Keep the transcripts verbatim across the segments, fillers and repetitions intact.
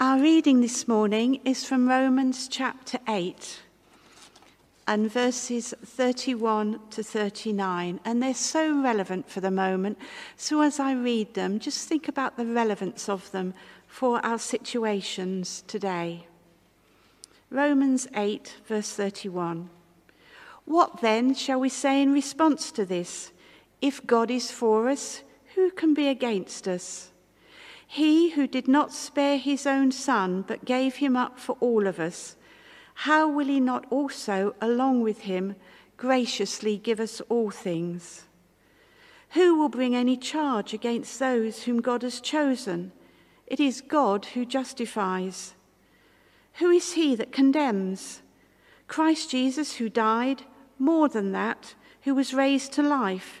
Our reading this morning is from Romans chapter eight and verses thirty-one to thirty-nine, and they're so relevant for the moment. So as I read them, just think about the relevance of them for our situations today. Romans eight, verse thirty-one. What then shall we say in response to this? If God is for us, who can be against us? He who did not spare his own son, but gave him up for all of us, how will he not also, along with him, graciously give us all things? Who will bring any charge against those whom God has chosen? It is God who justifies. Who is he that condemns? Christ Jesus, who died, more than that, who was raised to life,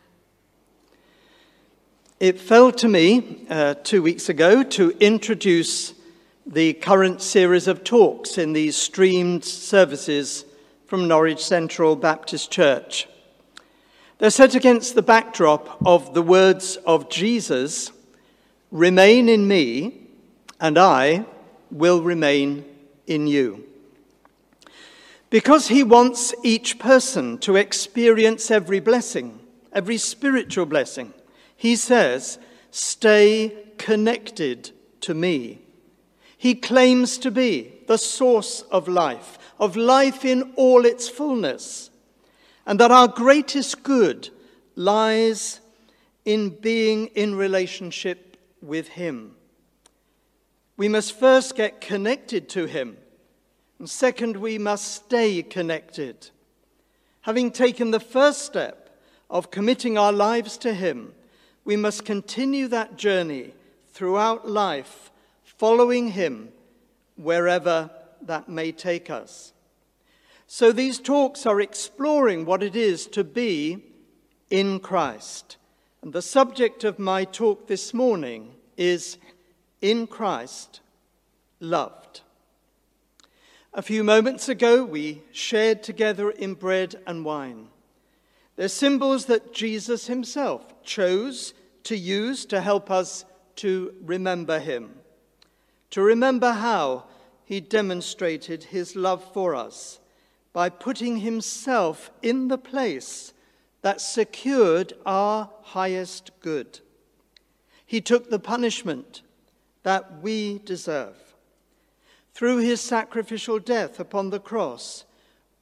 It fell to me uh, two weeks ago to introduce the current series of talks in these streamed services from Norwich Central Baptist Church. They're set against the backdrop of the words of Jesus, "Remain in me, and I will remain in you." Because he wants each person to experience every blessing, every spiritual blessing, he says, stay connected to me. He claims to be the source of life, of life in all its fullness, and that our greatest good lies in being in relationship with him. We must first get connected to him, and second, we must stay connected. Having taken the first step of committing our lives to him, we must continue that journey throughout life, following him wherever that may take us. So these talks are exploring what it is to be in Christ. And the subject of my talk this morning is in Christ, loved. A few moments ago, we shared together in bread and wine. They're symbols that Jesus himself chose to use to help us to remember him, to remember how he demonstrated his love for us by putting himself in the place that secured our highest good. He took the punishment that we deserve. Through his sacrificial death upon the cross,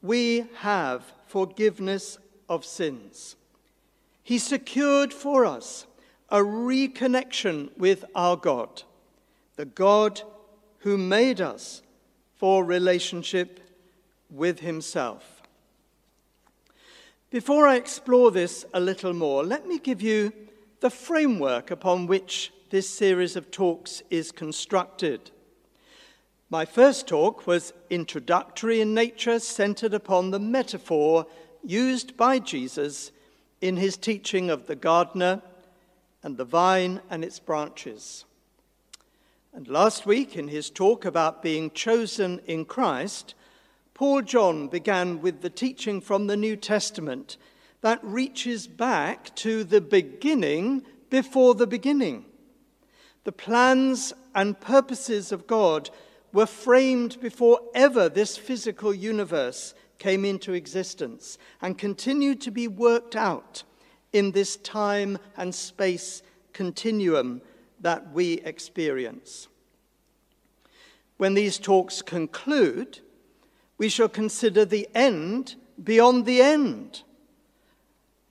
we have forgiveness of sins. He secured for us a reconnection with our God, the God who made us for relationship with himself. Before I explore this a little more, let me give you the framework upon which this series of talks is constructed. My first talk was introductory in nature, centered upon the metaphor used by Jesus in his teaching of the gardener and the vine and its branches. And last week, in his talk about being chosen in Christ, Paul John began with the teaching from the New Testament that reaches back to the beginning before the beginning. The plans and purposes of God were framed before ever this physical universe came into existence, and continue to be worked out in this time and space continuum that we experience. When these talks conclude, we shall consider the end beyond the end,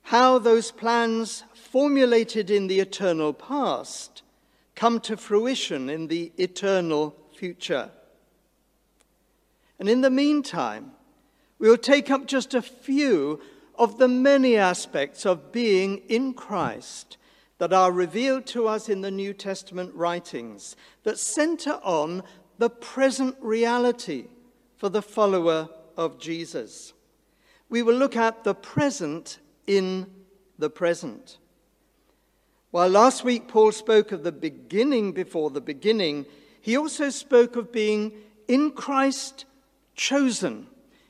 how those plans formulated in the eternal past come to fruition in the eternal future. And in the meantime, we will take up just a few of the many aspects of being in Christ that are revealed to us in the New Testament writings that center on the present reality for the follower of Jesus. We will look at the present in the present. While last week Paul spoke of the beginning before the beginning, he also spoke of being in Christ chosen.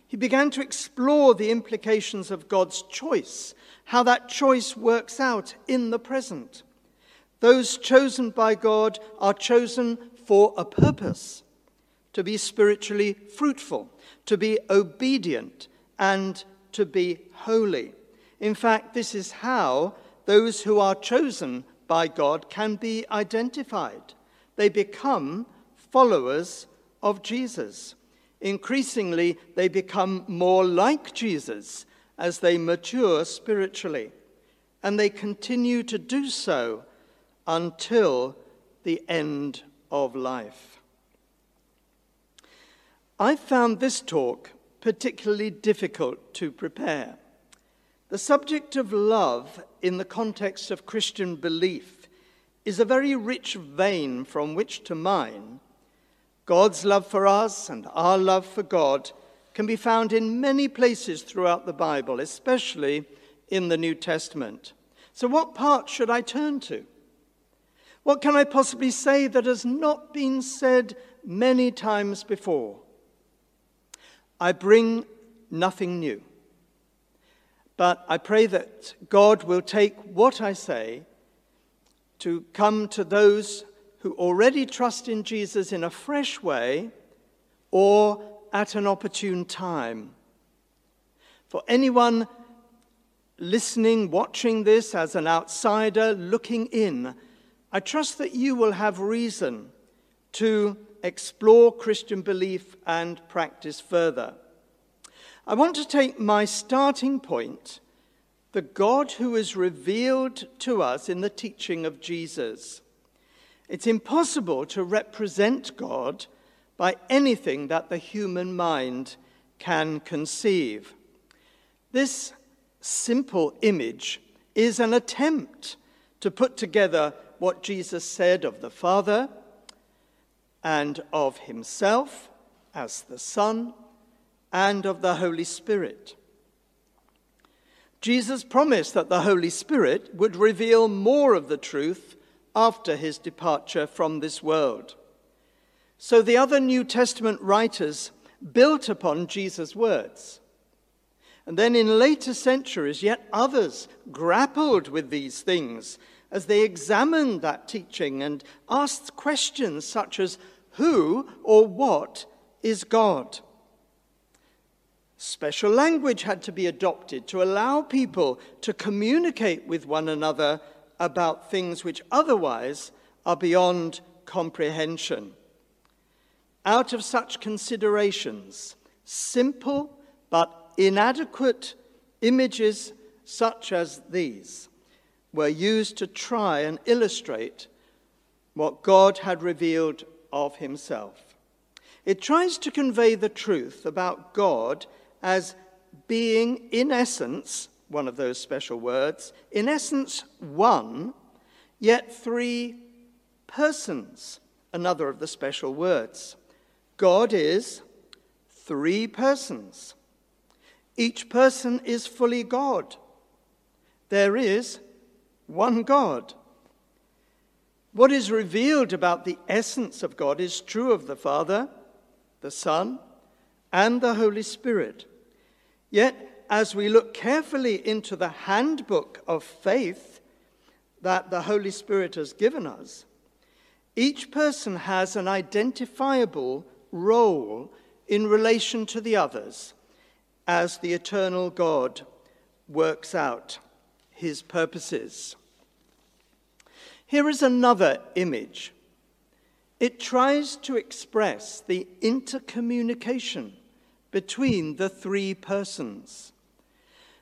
He began to explore the implications of God's choice, how that choice works out in the present. Those chosen by God are chosen for a purpose, to be spiritually fruitful, to be obedient, and to be holy. In fact, this is how those who are chosen by God can be identified. They become followers of Jesus. Increasingly, they become more like Jesus as they mature spiritually, and they continue to do so until the end of life. I found this talk particularly difficult to prepare. The subject of love in the context of Christian belief is a very rich vein from which to mine. God's love for us and our love for God can be found in many places throughout the Bible, especially in the New Testament. So what part should I turn to? What can I possibly say that has not been said many times before? I bring nothing new, but I pray that God will take what I say to come to those who already trust in Jesus in a fresh way or at an opportune time. For anyone listening, watching this as an outsider, looking in, I trust that you will have reason to explore Christian belief and practice further. I want to take my starting point, the God who is revealed to us in the teaching of Jesus. It's impossible to represent God by anything that the human mind can conceive. This simple image is an attempt to put together what Jesus said of the Father and of himself as the Son and of the Holy Spirit. Jesus promised that the Holy Spirit would reveal more of the truth after his departure from this world. So the other New Testament writers built upon Jesus' words. And then in later centuries, yet others grappled with these things as they examined that teaching and asked questions such as, who or what is God? Special language had to be adopted to allow people to communicate with one another about things which otherwise are beyond comprehension. Out of such considerations, simple but inadequate images such as these were used to try and illustrate what God had revealed of himself. It tries to convey the truth about God as being, in essence, one of those special words, in essence one, yet three persons, another of the special words. God is three persons. Each person is fully God. There is one God. What is revealed about the essence of God is true of the Father, the Son, and the Holy Spirit. Yet, as we look carefully into the handbook of faith that the Holy Spirit has given us, each person has an identifiable role in relation to the others as the eternal God works out his purposes. Here is another image. It tries to express the intercommunication between the three persons.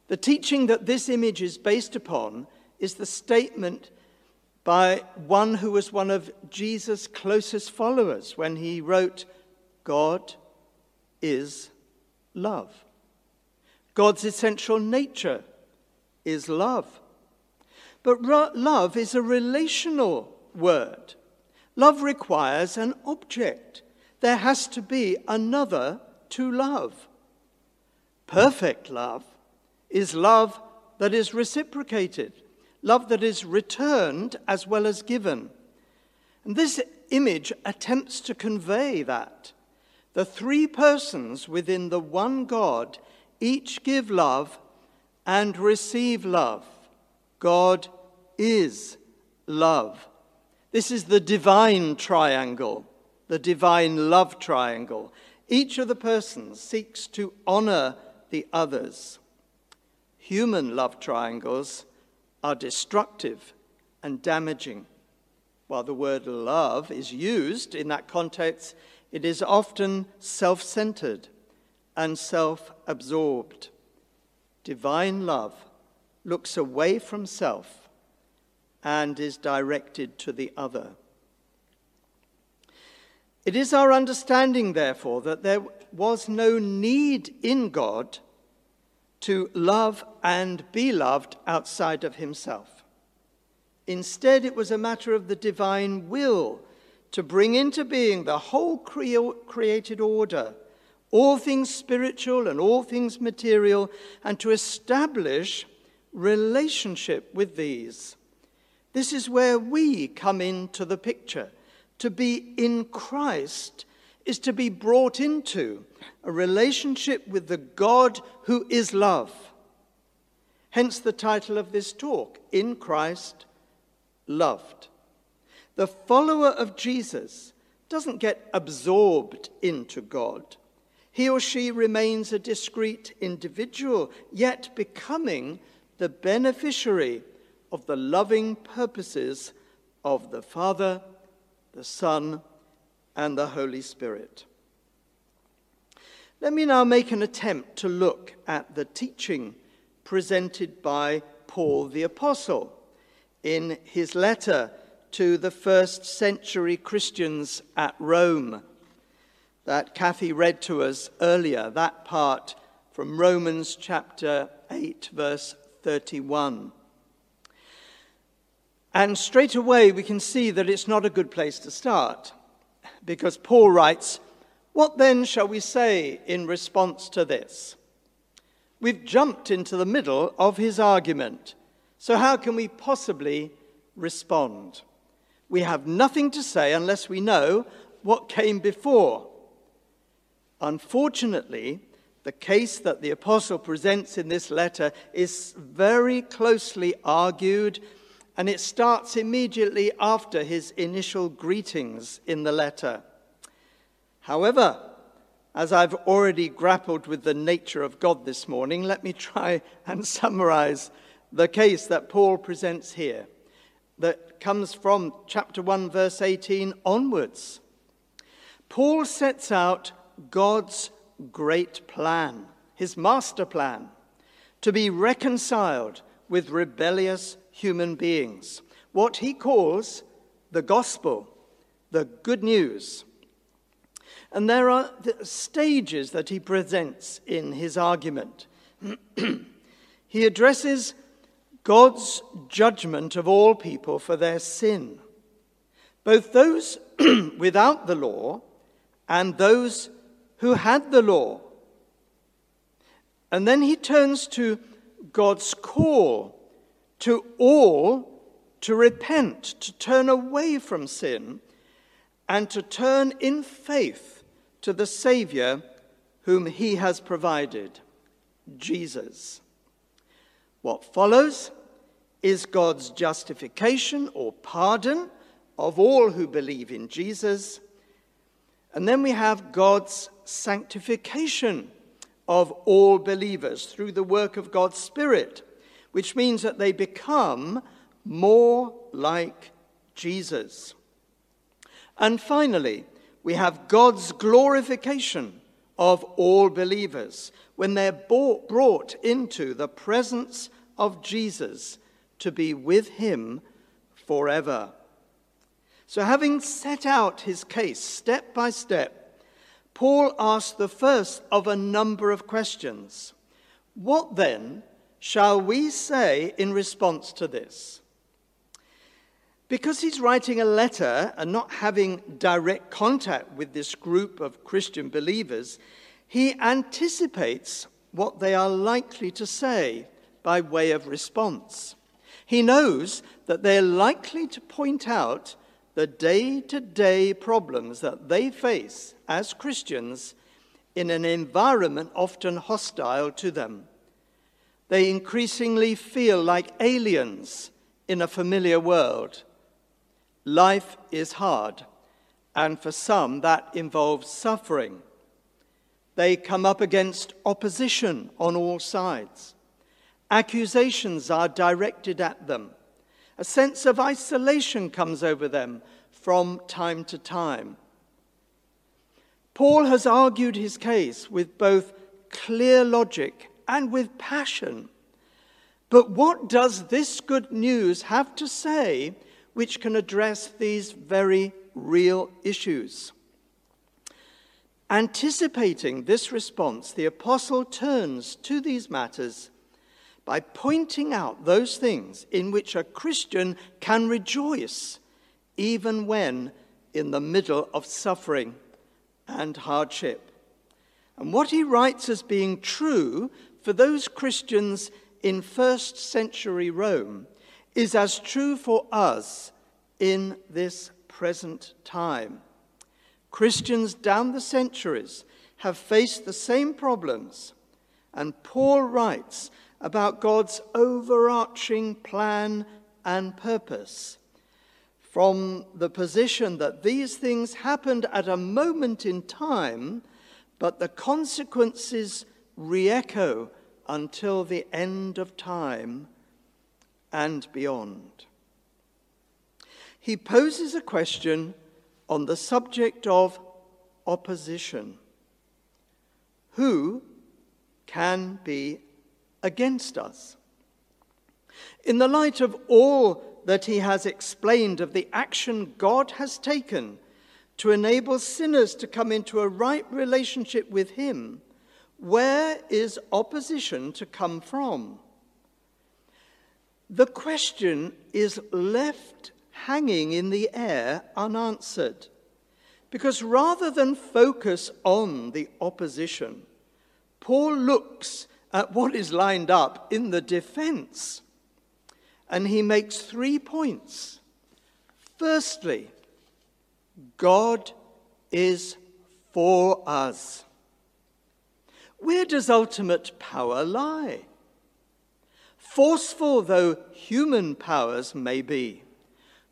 The teaching that this image is based upon is the statement by one who was one of Jesus' closest followers when he wrote, God is love. God's essential nature is love. But ra- love is a relational word. Love requires an object. There has to be another to love. Perfect love is love that is reciprocated, love that is returned as well as given. And this image attempts to convey that. The three persons within the one God each give love and receive love. God is love. This is the divine triangle, the divine love triangle. Each of the persons seeks to honor the others. Human love triangles are destructive and damaging. While the word love is used in that context, it is often self-centered and self-absorbed. Divine love looks away from self and is directed to the other. It is our understanding, therefore, that there was no need in God to love and be loved outside of himself. Instead, it was a matter of the divine will to bring into being the whole cre- created order, all things spiritual and all things material, and to establish relationship with these. This is where we come into the picture. To be in Christ is to be brought into a relationship with the God who is love. Hence the title of this talk, In Christ, Loved. The follower of Jesus doesn't get absorbed into God. He or she remains a discrete individual, yet becoming the beneficiary of the loving purposes of the Father, the Son, and the Holy Spirit. Let me now make an attempt to look at the teaching presented by Paul the Apostle in his letter to the first century Christians at Rome that Kathy read to us earlier, that part from Romans chapter eight, verse thirty-one. And straight away we can see that it's not a good place to start, because Paul writes, what then shall we say in response to this? We've jumped into the middle of his argument, so how can we possibly respond? We have nothing to say unless we know what came before. Unfortunately, the case that the apostle presents in this letter is very closely argued, and it starts immediately after his initial greetings in the letter. However, as I've already grappled with the nature of God this morning, let me try and summarize the case that Paul presents here, that comes from chapter one, verse eighteen onwards. Paul sets out God's great plan, his master plan, to be reconciled with rebellious human beings, what he calls the gospel, the good news. And there are the stages that he presents in his argument. He addresses God's judgment of all people for their sin, both those without the law and those who had the law. And then he turns to God's call to all to repent, to turn away from sin, and to turn in faith to the Savior whom he has provided, Jesus. What follows is God's justification or pardon of all who believe in Jesus. And then we have God's sanctification of all believers through the work of God's Spirit, which means that they become more like Jesus. And finally, we have God's glorification of all believers when they're bought, brought into the presence of Jesus to be with him forever. So having set out his case step by step, Paul asks the first of a number of questions. What then shall we say in response to this? Because he's writing a letter and not having direct contact with this group of Christian believers, he anticipates what they are likely to say by way of response. He knows that they're likely to point out the day-to-day problems that they face as Christians in an environment often hostile to them. They increasingly feel like aliens in a familiar world. Life is hard, and for some that involves suffering. They come up against opposition on all sides. Accusations are directed at them. A sense of isolation comes over them from time to time. Paul has argued his case with both clear logic and with passion. But what does this good news have to say which can address these very real issues? Anticipating this response, the apostle turns to these matters by pointing out those things in which a Christian can rejoice, even when in the middle of suffering and hardship. And what he writes as being true for those Christians in first century Rome is as true for us in this present time. Christians down the centuries have faced the same problems, and Paul writes about God's overarching plan and purpose from the position that these things happened at a moment in time, but the consequences re-echo until the end of time and beyond. He poses a question on the subject of opposition. Who can be against us? In the light of all that he has explained of the action God has taken to enable sinners to come into a right relationship with him, where is opposition to come from? The question is left hanging in the air unanswered, because rather than focus on the opposition, Paul looks at what is lined up in the defense, and he makes three points. Firstly, God is for us. Where does ultimate power lie? Forceful though human powers may be,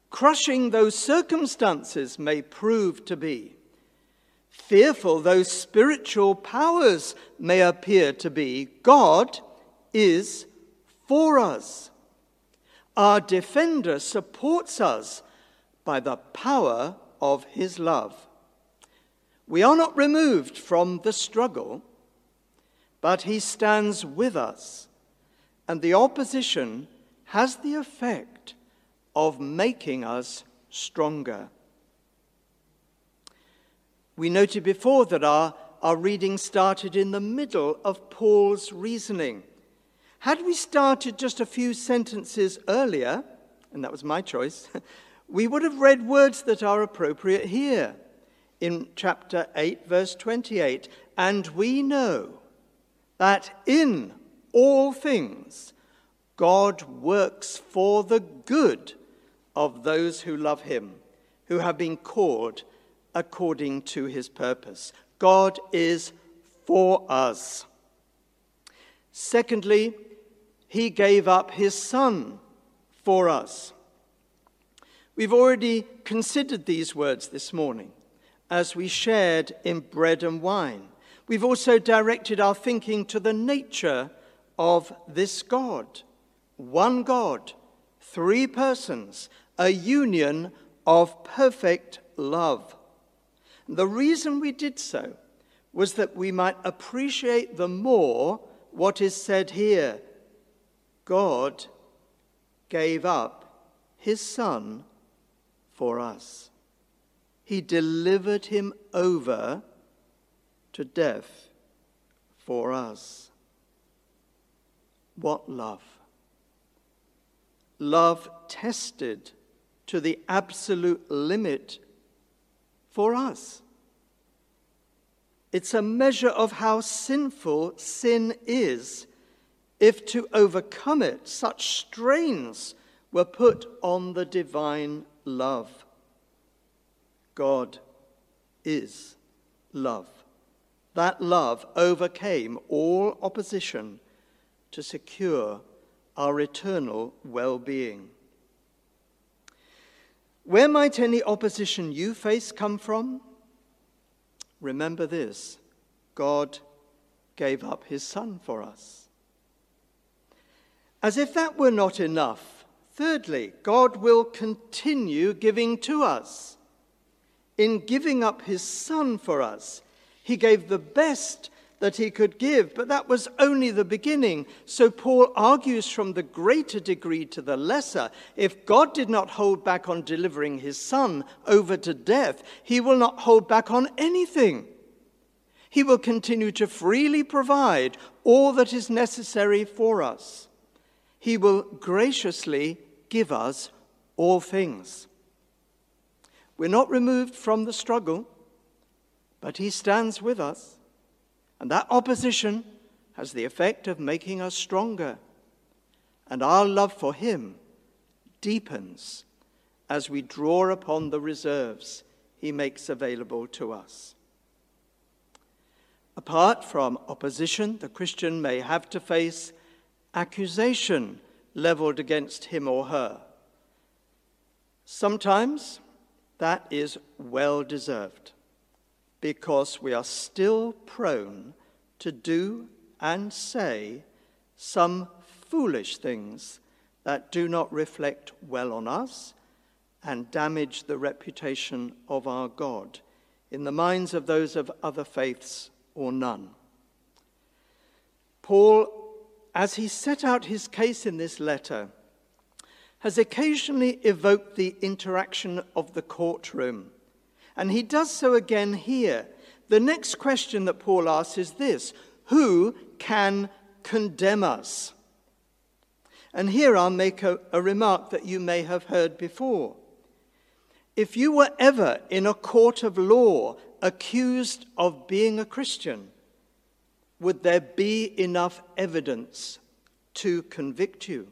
crushing though circumstances may prove to be, fearful though spiritual powers may appear to be, God is for us. Our defender supports us by the power of his love. We are not removed from the struggle, but he stands with us. And the opposition has the effect of making us stronger. We noted before that our, our reading started in the middle of Paul's reasoning. Had we started just a few sentences earlier, and that was my choice, we would have read words that are appropriate here in chapter eight, verse twenty-eight, and we know that in all things, God works for the good of those who love him, who have been called according to his purpose. God is for us. Secondly, he gave up his Son for us. We've already considered these words this morning as we shared in bread and wine. We've also directed our thinking to the nature of this God, one God, three persons, a union of perfect love. The reason we did so was that we might appreciate the more what is said here. God gave up his Son for us. He delivered him over to death for us. What love! Love tested to the absolute limit for us. It's a measure of how sinful sin is if to overcome it such strains were put on the divine love. God is love. That love overcame all opposition to secure our eternal well-being. Where might any opposition you face come from? Remember this: God gave up his Son for us. As if that were not enough, thirdly, God will continue giving to us. In giving up his Son for us, he gave the best that he could give, but that was only the beginning. So Paul argues from the greater degree to the lesser. If God did not hold back on delivering his Son over to death, he will not hold back on anything. He will continue to freely provide all that is necessary for us. He will graciously give us all things. We're not removed from the struggle, but he stands with us. And that opposition has the effect of making us stronger. And our love for him deepens as we draw upon the reserves he makes available to us. Apart from opposition, the Christian may have to face accusation leveled against him or her. Sometimes that is well deserved, because we are still prone to do and say some foolish things that do not reflect well on us and damage the reputation of our God in the minds of those of other faiths or none. Paul, as he set out his case in this letter, has occasionally evoked the interaction of the courtroom. And he does so again here. The next question that Paul asks is this: who can condemn us? And here I'll make a, a remark that you may have heard before. If you were ever in a court of law accused of being a Christian, would there be enough evidence to convict you?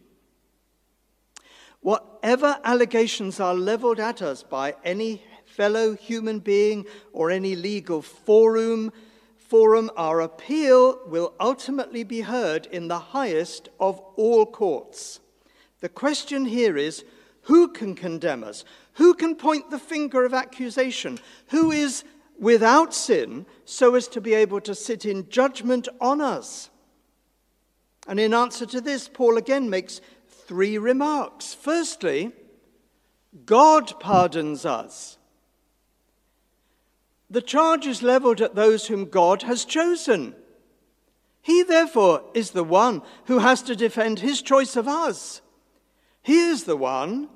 Whatever allegations are leveled at us by any fellow human being or any legal forum, forum, our appeal will ultimately be heard in the highest of all courts. The question here is, who can condemn us? Who can point the finger of accusation? Who is without sin so as to be able to sit in judgment on us? And in answer to this, Paul again makes three remarks. Firstly, God pardons us. The charge is levelled at those whom God has chosen. He, therefore, is the one who has to defend his choice of us. He is the one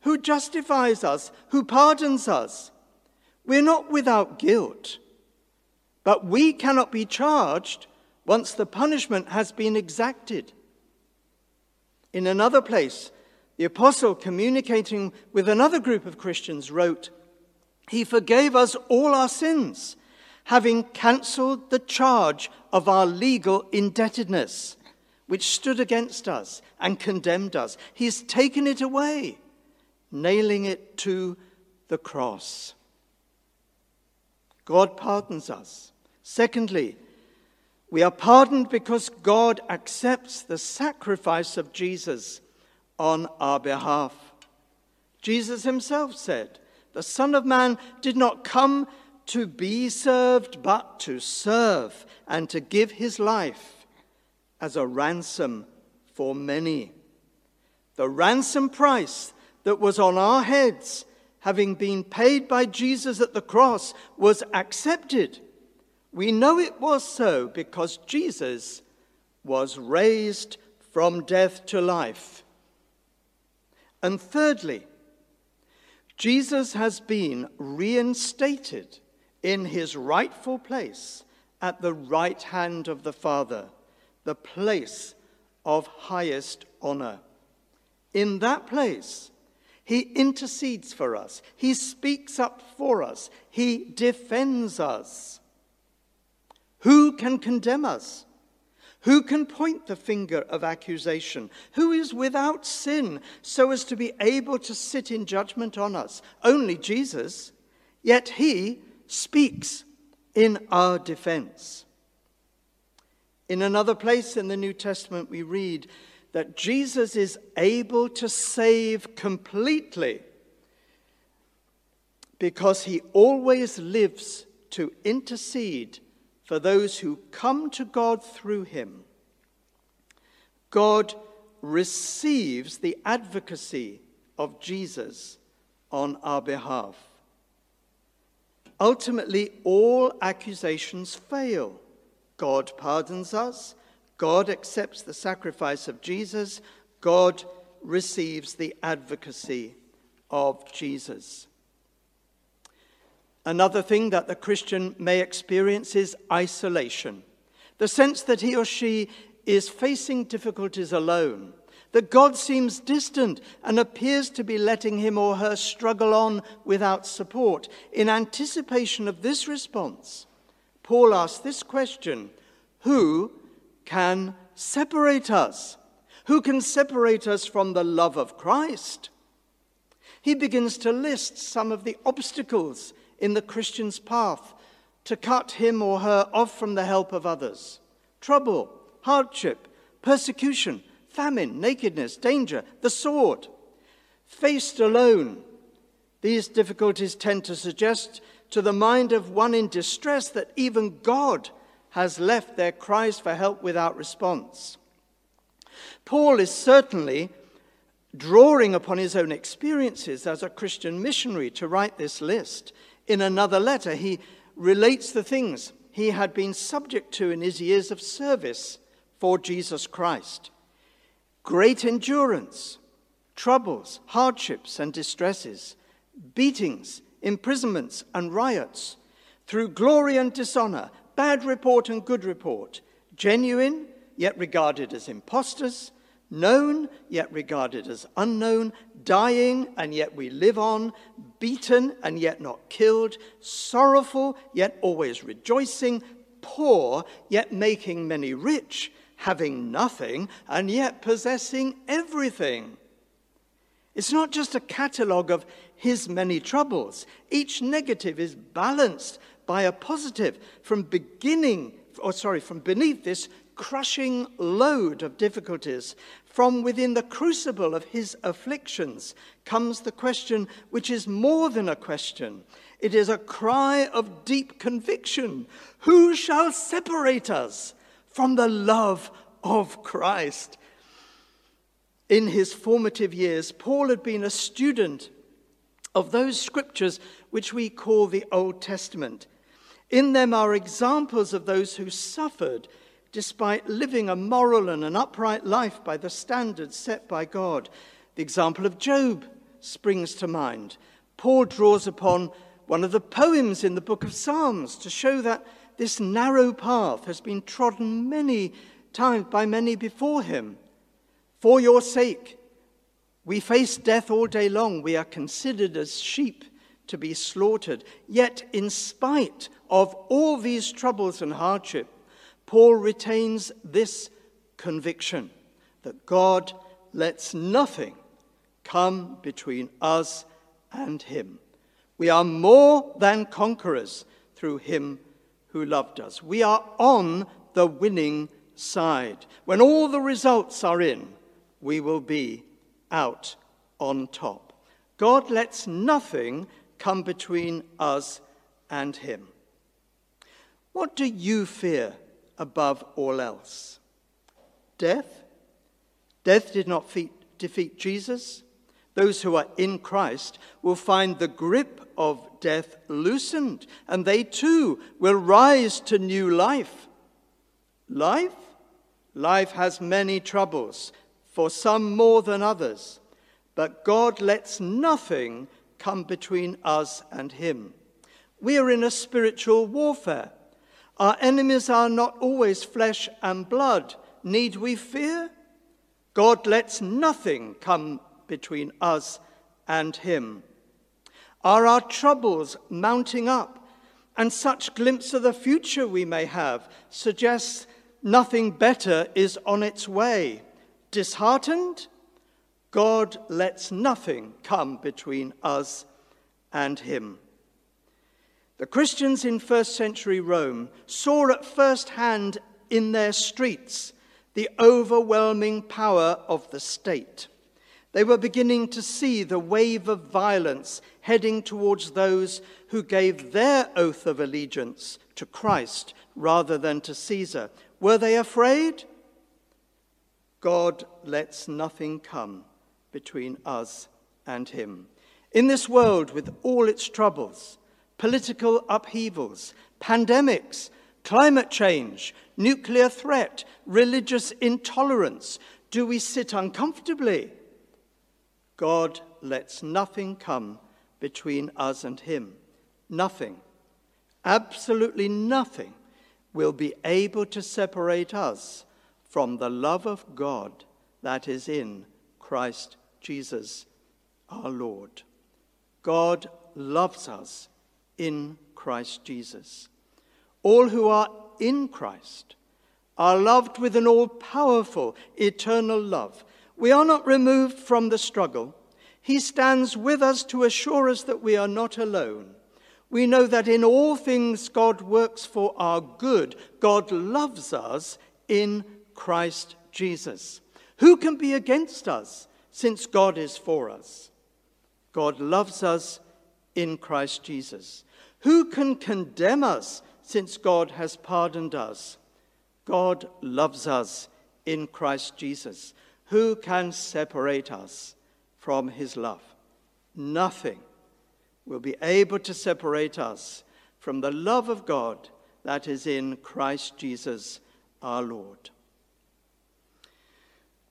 who justifies us, who pardons us. We're not without guilt, but we cannot be charged once the punishment has been exacted. In another place, the apostle, communicating with another group of Christians, wrote, "He forgave us all our sins, having cancelled the charge of our legal indebtedness, which stood against us and condemned us. He's taken it away, nailing it to the cross." God pardons us. Secondly, we are pardoned because God accepts the sacrifice of Jesus on our behalf. Jesus himself said, "The Son of Man did not come to be served, but to serve and to give his life as a ransom for many." The ransom price that was on our heads, having been paid by Jesus at the cross, was accepted, We know it was so because Jesus was raised from death to life. And thirdly, Jesus has been reinstated in his rightful place at the right hand of the Father, the place of highest honor. In that place, he intercedes for us. He speaks up for us. He defends us. Who can condemn us? Who can point the finger of accusation? Who is without sin so as to be able to sit in judgment on us? Only Jesus. Yet he speaks in our defense. In another place in the New Testament, we read that Jesus is able to save completely because he always lives to intercede for those who come to God through him. God receives the advocacy of Jesus on our behalf. Ultimately, all accusations fail. God pardons us. God accepts the sacrifice of Jesus. God receives the advocacy of Jesus. Another thing that the Christian may experience is isolation. The sense that he or she is facing difficulties alone. That God seems distant and appears to be letting him or her struggle on without support. In anticipation of this response, Paul asks this question: who can separate us? Who can separate us from the love of Christ? He begins to list some of the obstacles in the Christian's path to cut him or her off from the help of others. Trouble, hardship, persecution, famine, nakedness, danger, the sword. Faced alone, these difficulties tend to suggest to the mind of one in distress that even God has left their cries for help without response. Paul is certainly drawing upon his own experiences as a Christian missionary to write this list. In another letter, he relates the things he had been subject to in his years of service for Jesus Christ. Great endurance, troubles, hardships and distresses, beatings, imprisonments and riots, through glory and dishonor, bad report and good report, genuine yet regarded as impostors, known yet regarded as unknown, dying and yet we live on, beaten and yet not killed, sorrowful yet always rejoicing, poor yet making many rich, having nothing and yet possessing everything. It's not just a catalogue of his many troubles. Each negative is balanced by a positive from beginning, or sorry, from beneath this crushing load of difficulties. From within the crucible of his afflictions comes the question, which is more than a question. It is a cry of deep conviction. Who shall separate us from the love of Christ? In his formative years, Paul had been a student of those scriptures which we call the Old Testament. In them are examples of those who suffered despite living a moral and an upright life by the standards set by God. The example of Job springs to mind. Paul draws upon one of the poems in the book of Psalms to show that this narrow path has been trodden many times by many before him. For your sake, we face death all day long. We are considered as sheep to be slaughtered. Yet in spite of all these troubles and hardship, Paul retains this conviction that God lets nothing come between us and him. We are more than conquerors through him who loved us. We are on the winning side. When all the results are in, we will be out on top. God lets nothing come between us and him. What do you fear above all else? Death? Death did not defeat Jesus. Those who are in Christ will find the grip of death loosened, and they too will rise to new life. Life? Life has many troubles, for some more than others, but God lets nothing come between us and him. We are in a spiritual warfare. Our enemies are not always flesh and blood. Need we fear? God lets nothing come between us and him. Are our troubles mounting up? And such glimpse of the future we may have suggests nothing better is on its way. Disheartened? God lets nothing come between us and him. The Christians in first century Rome saw at first hand in their streets the overwhelming power of the state. They were beginning to see the wave of violence heading towards those who gave their oath of allegiance to Christ rather than to Caesar. Were they afraid? God lets nothing come between us and him. In this world, with all its troubles, political upheavals, pandemics, climate change, nuclear threat, religious intolerance, do we sit uncomfortably? God lets nothing come between us and him. Nothing, absolutely nothing, will be able to separate us from the love of God that is in Christ Jesus, our Lord. God loves us in Christ Jesus. All who are in Christ are loved with an all-powerful, eternal love. We are not removed from the struggle. He stands with us to assure us that we are not alone. We know that in all things God works for our good. God loves us in Christ Jesus. Who can be against us, since God is for us? God loves us in Christ Jesus. Who can condemn us, since God has pardoned us? God loves us in Christ Jesus. Who can separate us from his love? Nothing will be able to separate us from the love of God that is in Christ Jesus, our Lord.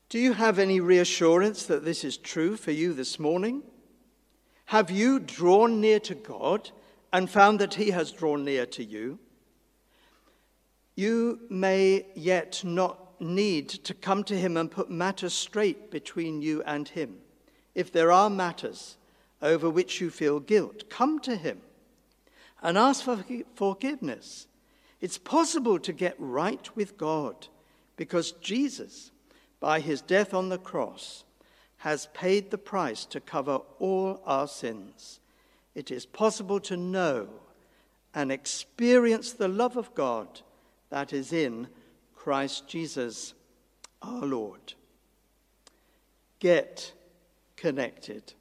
Do you have any reassurance that this is true for you this morning? Have you drawn near to God and found that he has drawn near to you? You may yet not need to come to him and put matters straight between you and him. If there are matters over which you feel guilt, come to him and ask for forgiveness. It's possible to get right with God because Jesus, by his death on the cross, has paid the price to cover all our sins. It is possible to know and experience the love of God that is in Christ Jesus, our Lord. Get connected.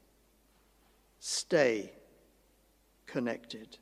Stay connected.